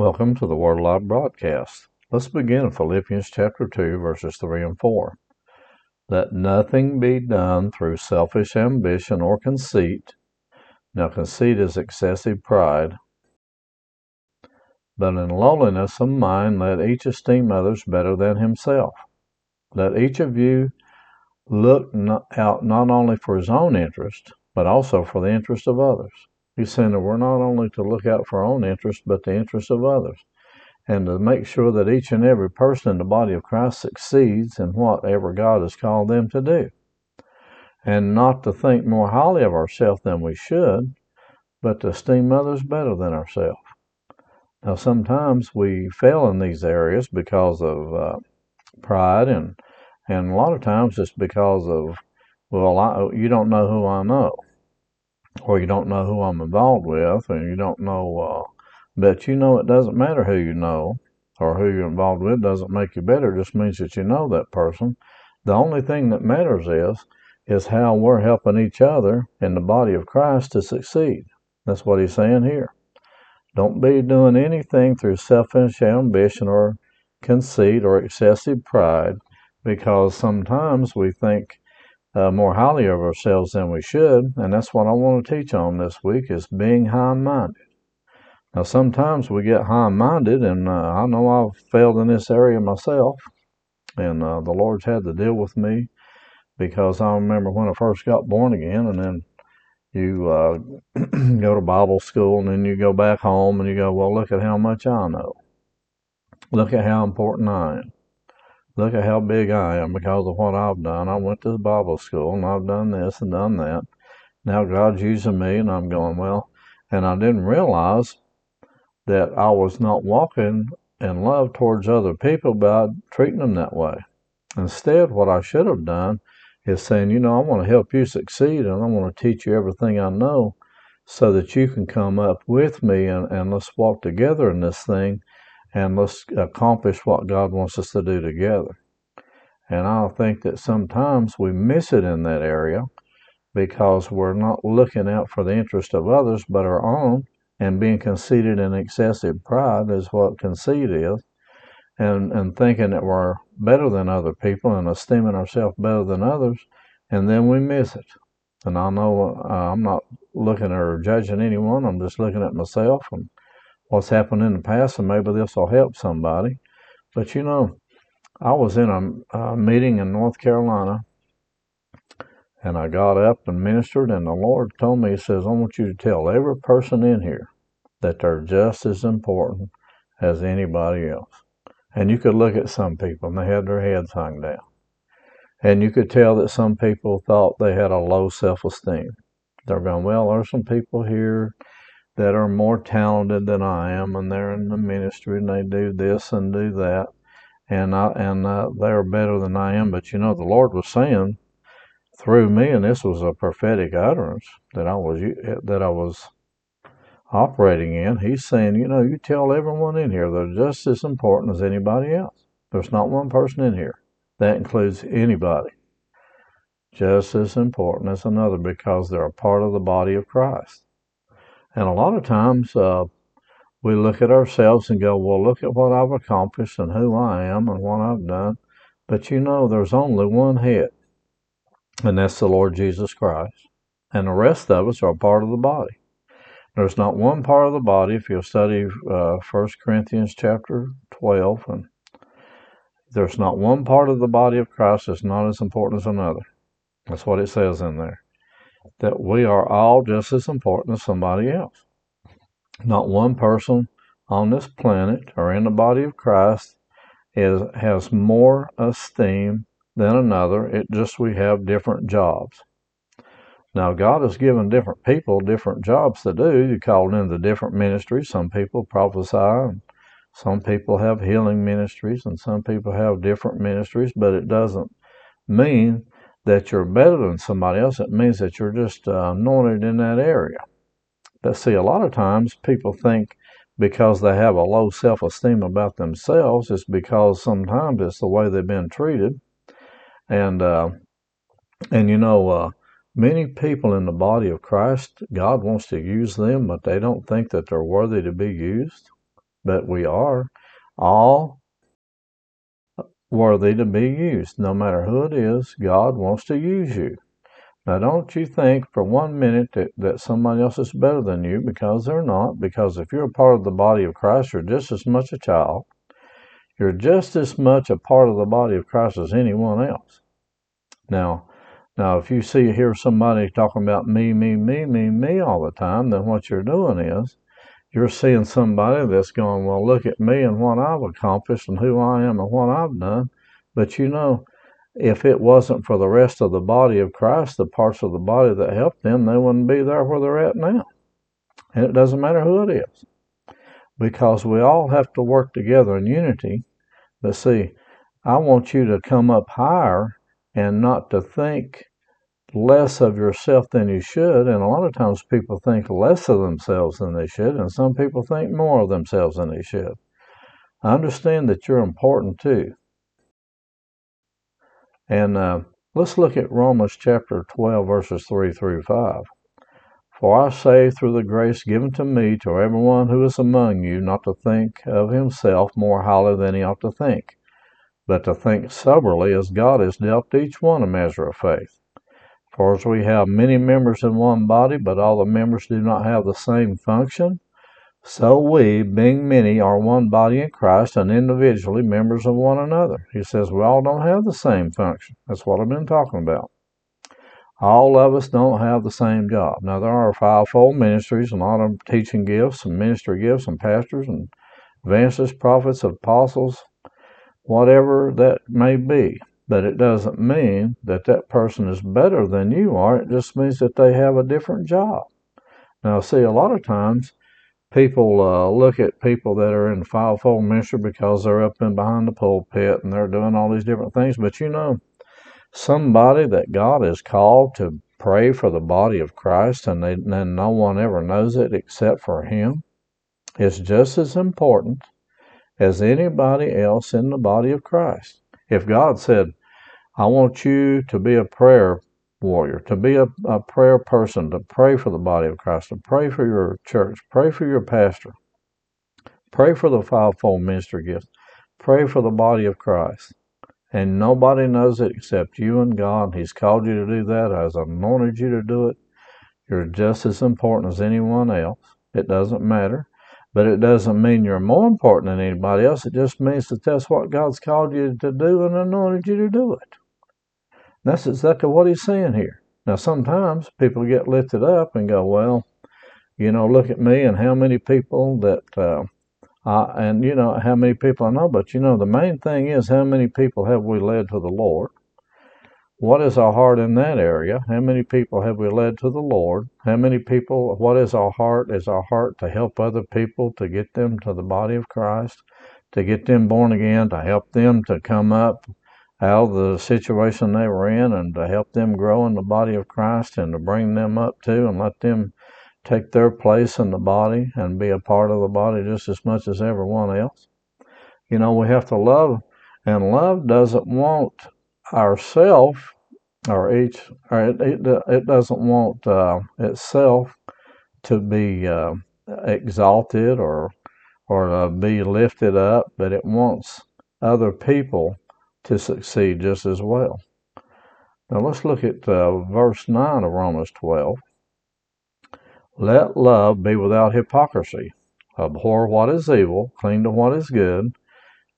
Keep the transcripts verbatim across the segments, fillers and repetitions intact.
Welcome to the Word Alive Broadcast. Let's begin in Philippians chapter two, verses three and four. Let nothing be done through selfish ambition or conceit. Now conceit is excessive pride. But in lowliness of mind, let each esteem others better than himself. Let each of you look out not only for his own interest, but also for the interest of others. He's saying that we're not only to look out for our own interests, but the interests of others, and to make sure that each and every person in the body of Christ succeeds in whatever God has called them to do, and not to think more highly of ourselves than we should, but to esteem others better than ourselves. Now, sometimes we fail in these areas because of uh, pride, and and a lot of times it's because of, well, I, you don't know who I know. Or you don't know who I'm involved with, and you don't know, uh, but you know it doesn't matter who you know or who you're involved with. Doesn't make you better. It just means that you know that person. The only thing that matters is, is how we're helping each other in the body of Christ to succeed. That's what he's saying here. Don't be doing anything through selfish ambition or conceit or excessive pride, because sometimes we think Uh, more highly of ourselves than we should, and that's what I want to teach on this week, is being high-minded. Now, sometimes we get high-minded, and uh, I know I've failed in this area myself, and uh, the Lord's had to deal with me, because I remember when I first got born again, and then you uh, go to Bible school, and then you go back home, and you go, well, look at how much I know. Look at how important I am. Look at how big I am because of what I've done. I went to Bible school, and I've done this and done that. Now God's using me, and I'm going, well, and I didn't realize that I was not walking in love towards other people by treating them that way. Instead, what I should have done is saying, you know, I want to help you succeed, and I want to teach you everything I know so that you can come up with me, and, and let's walk together in this thing. And let's accomplish what God wants us to do together. And I think that sometimes we miss it in that area because we're not looking out for the interest of others but our own, and being conceited and excessive pride is what conceit is, and, and thinking that we're better than other people and esteeming ourselves better than others, and then we miss it. And I know uh, I'm not looking or judging anyone, I'm just looking at myself and what's happened in the past, and maybe this will help somebody. But, you know, I was in a, a meeting in North Carolina, and I got up and ministered, and the Lord told me, he says, I want you to tell every person in here that they're just as important as anybody else. And you could look at some people, and they had their heads hung down. And you could tell that some people thought they had a low self-esteem. They're going, well, there's some people here that are more talented than I am, and they're in the ministry, and they do this and do that, and I, and uh, they're better than I am. But you know, the Lord was saying through me, and this was a prophetic utterance that I was that I was operating in. He's saying, you know, you tell everyone in here they're just as important as anybody else. There's not one person in here. That includes anybody. Just as important as another, because they're a part of the body of Christ. And a lot of times uh, we look at ourselves and go, well, look at what I've accomplished and who I am and what I've done. But you know, there's only one head, and that's the Lord Jesus Christ. And the rest of us are part of the body. There's not one part of the body, if you'll study uh, First Corinthians chapter twelve, and there's not one part of the body of Christ that's not as important as another. That's what it says in there. That we are all just as important as somebody else. Not one person on this planet or in the body of Christ is has more esteem than another. It just we have different jobs. Now, God has given different people different jobs to do. You call them the different ministries. Some people prophesy, and some people have healing ministries, and some people have different ministries, but it doesn't mean that you're better than somebody else. It means that you're just uh, anointed in that area. But see, a lot of times people think because they have a low self-esteem about themselves, it's because sometimes it's the way they've been treated. And, uh, and you know, uh, many people in the body of Christ, God wants to use them, but they don't think that they're worthy to be used. But we are all worthy to be used. No matter who it is, God wants to use you. Now, don't you think for one minute that, that somebody else is better than you, because they're not. Because if you're a part of the body of Christ, you're just as much a child. You're just as much a part of the body of Christ as anyone else. Now, now if you see hear somebody talking about me, me, me, me, me all the time, then what you're doing is you're seeing somebody that's going, well, look at me and what I've accomplished and who I am and what I've done. But you know, if it wasn't for the rest of the body of Christ, the parts of the body that helped them, they wouldn't be there where they're at now. And it doesn't matter who it is, because we all have to work together in unity. But see, I want you to come up higher and not to think less of yourself than you should. And a lot of times people think less of themselves than they should, and some people think more of themselves than they should. I understand that you're important too. And uh, let's look at Romans chapter twelve, verses three through five. For I say through the grace given to me to everyone who is among you, not to think of himself more highly than he ought to think, but to think soberly, as God has dealt each one a measure of faith. For as we have many members in one body, but all the members do not have the same function, so we, being many, are one body in Christ, and individually members of one another. He says we all don't have the same function. That's what I've been talking about. All of us don't have the same job. Now, there are fivefold ministries, and a lot of teaching gifts, and ministry gifts, and pastors, and evangelists, prophets, apostles, whatever that may be. But it doesn't mean that that person is better than you are. It just means that they have a different job. Now, see, a lot of times, people uh, look at people that are in fivefold ministry because they're up in behind the pulpit and they're doing all these different things. But you know, somebody that God has called to pray for the body of Christ, and, they, and no one ever knows it except for him, is just as important as anybody else in the body of Christ. If God said, I want you to be a prayer warrior, to be a, a prayer person, to pray for the body of Christ, to pray for your church, pray for your pastor, pray for the fivefold ministry gifts, pray for the body of Christ. And nobody knows it except you and God. He's called you to do that, has anointed you to do it. You're just as important as anyone else. It doesn't matter, but it doesn't mean you're more important than anybody else. It just means that that's what God's called you to do and anointed you to do it. That's exactly what he's saying here. Now, sometimes people get lifted up and go, well, you know, look at me and how many people that, uh, I, and you know, how many people I know. But you know, the main thing is, how many people have we led to the Lord? What is our heart in that area? How many people have we led to the Lord? How many people, what is our heart? Is our heart to help other people, to get them to the body of Christ, to get them born again, to help them to come up out of the situation they were in, and to help them grow in the body of Christ, and to bring them up to and let them take their place in the body and be a part of the body just as much as everyone else. You know, we have to love, and love doesn't want ourselves or each, or it, it, it doesn't want uh, itself to be uh, exalted or, or uh, be lifted up, but it wants other people to succeed just as well. Now let's look at uh, verse nine of Romans twelve. Let love be without hypocrisy. Abhor what is evil, cling to what is good.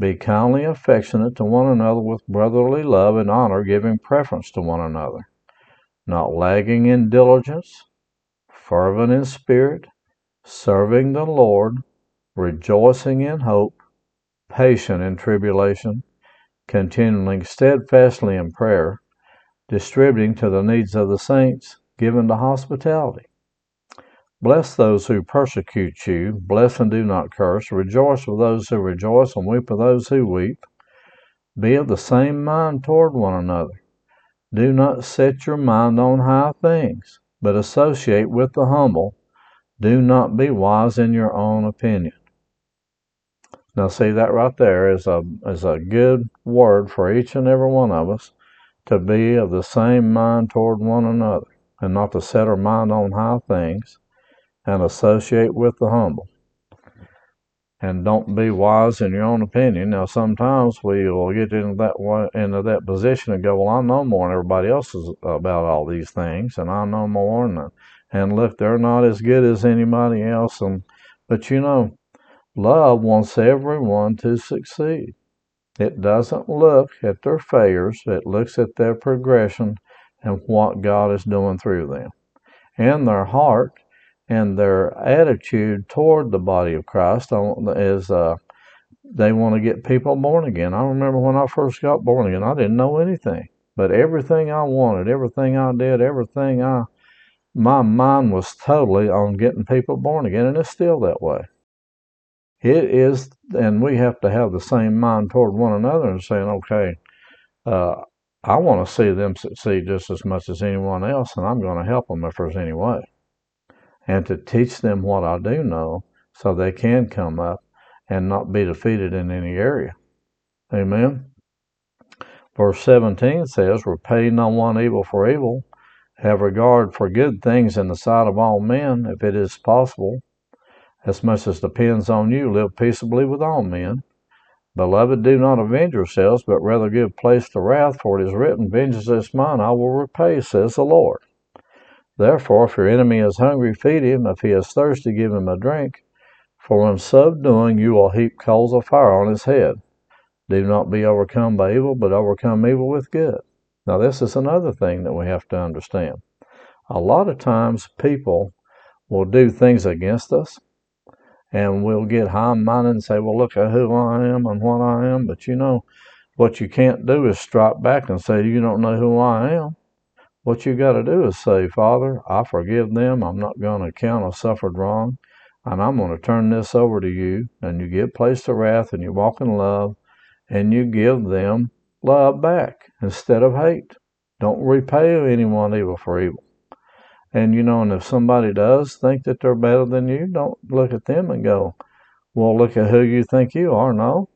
Be kindly affectionate to one another with brotherly love and honor, giving preference to one another. Not lagging in diligence, fervent in spirit, serving the Lord, rejoicing in hope, patient in tribulation, continuing steadfastly in prayer, distributing to the needs of the saints, Give them the hospitality. Bless those who persecute you. Bless and do not curse. Rejoice with those who rejoice, and weep with those who weep. Be of the same mind toward one another. Do not set your mind on high things, but associate with the humble. Do not be wise in your own opinion. Now see, that right there is a, is a good word for each and every one of us, to be of the same mind toward one another, and not to set our mind on high things, and associate with the humble. And don't be wise in your own opinion. Now, sometimes we will get into that way, into that position and go, well, I know more than everybody else is about all these things, and I know more than them. And look, they're not as good as anybody else. And But, you know, love wants everyone to succeed. It doesn't look at their failures. It looks at their progression and what God is doing through them. And their heart and their attitude toward the body of Christ is uh, they want to get people born again. I remember when I first got born again, I didn't know anything. But everything I wanted, everything I did, everything I, my mind was totally on getting people born again. And it's still that way. It is, and we have to have the same mind toward one another and saying, okay, uh, I want to see them succeed just as much as anyone else, and I'm going to help them if there's any way. And to teach them what I do know so they can come up and not be defeated in any area. Amen. Verse seventeen says, repay no one evil for evil. Have regard for good things in the sight of all men, if it is possible. As much as depends on you, live peaceably with all men. Beloved, do not avenge yourselves, but rather give place to wrath, for it is written, vengeance is mine, I will repay, says the Lord. Therefore, if your enemy is hungry, feed him. If he is thirsty, give him a drink. For in so doing, you will heap coals of fire on his head. Do not be overcome by evil, but overcome evil with good. Now, this is another thing that we have to understand. A lot of times, people will do things against us, and we'll get high-minded and say, well, look at who I am and what I am. But, you know, what you can't do is strike back and say, you don't know who I am. What you got to do is say, Father, I forgive them. I'm not going to count I suffered wrong. And I'm going to turn this over to you. And you give place to wrath, and you walk in love, and you give them love back instead of hate. Don't repay anyone evil for evil. And, you know, and if somebody does think that they're better than you, don't look at them and go, well, look at who you think you are. No,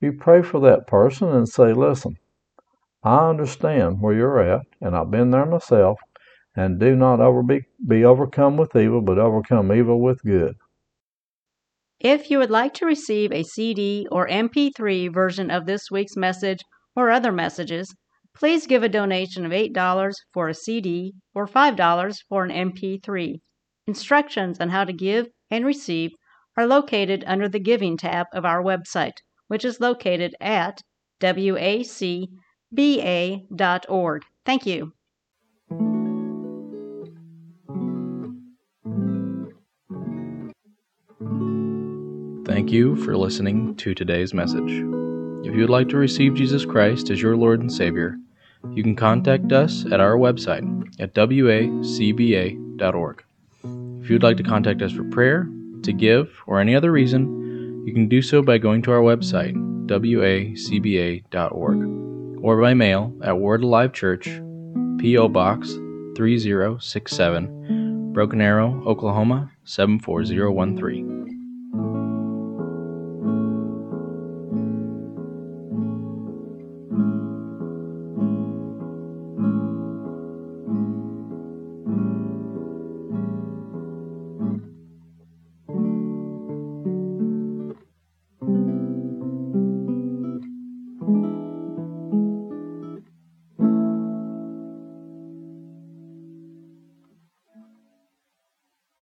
you pray for that person and say, listen, I understand where you're at, and I've been there myself, and do not over be, be overcome with evil, but overcome evil with good. If you would like to receive a C D or M P three version of this week's message or other messages, please give a donation of eight dollars for a C D or five dollars for an M P three. Instructions on how to give and receive are located under the Giving tab of our website, which is located at w a c b a dot org. Thank you. Thank you for listening to today's message. If you would like to receive Jesus Christ as your Lord and Savior, you can contact us at our website at w a c b a dot org. If you would like to contact us for prayer, to give, or any other reason, you can do so by going to our website, w a c b a dot org, or by mail at Word Alive Church, P O Box three zero six seven, Broken Arrow, Oklahoma seven four zero one three.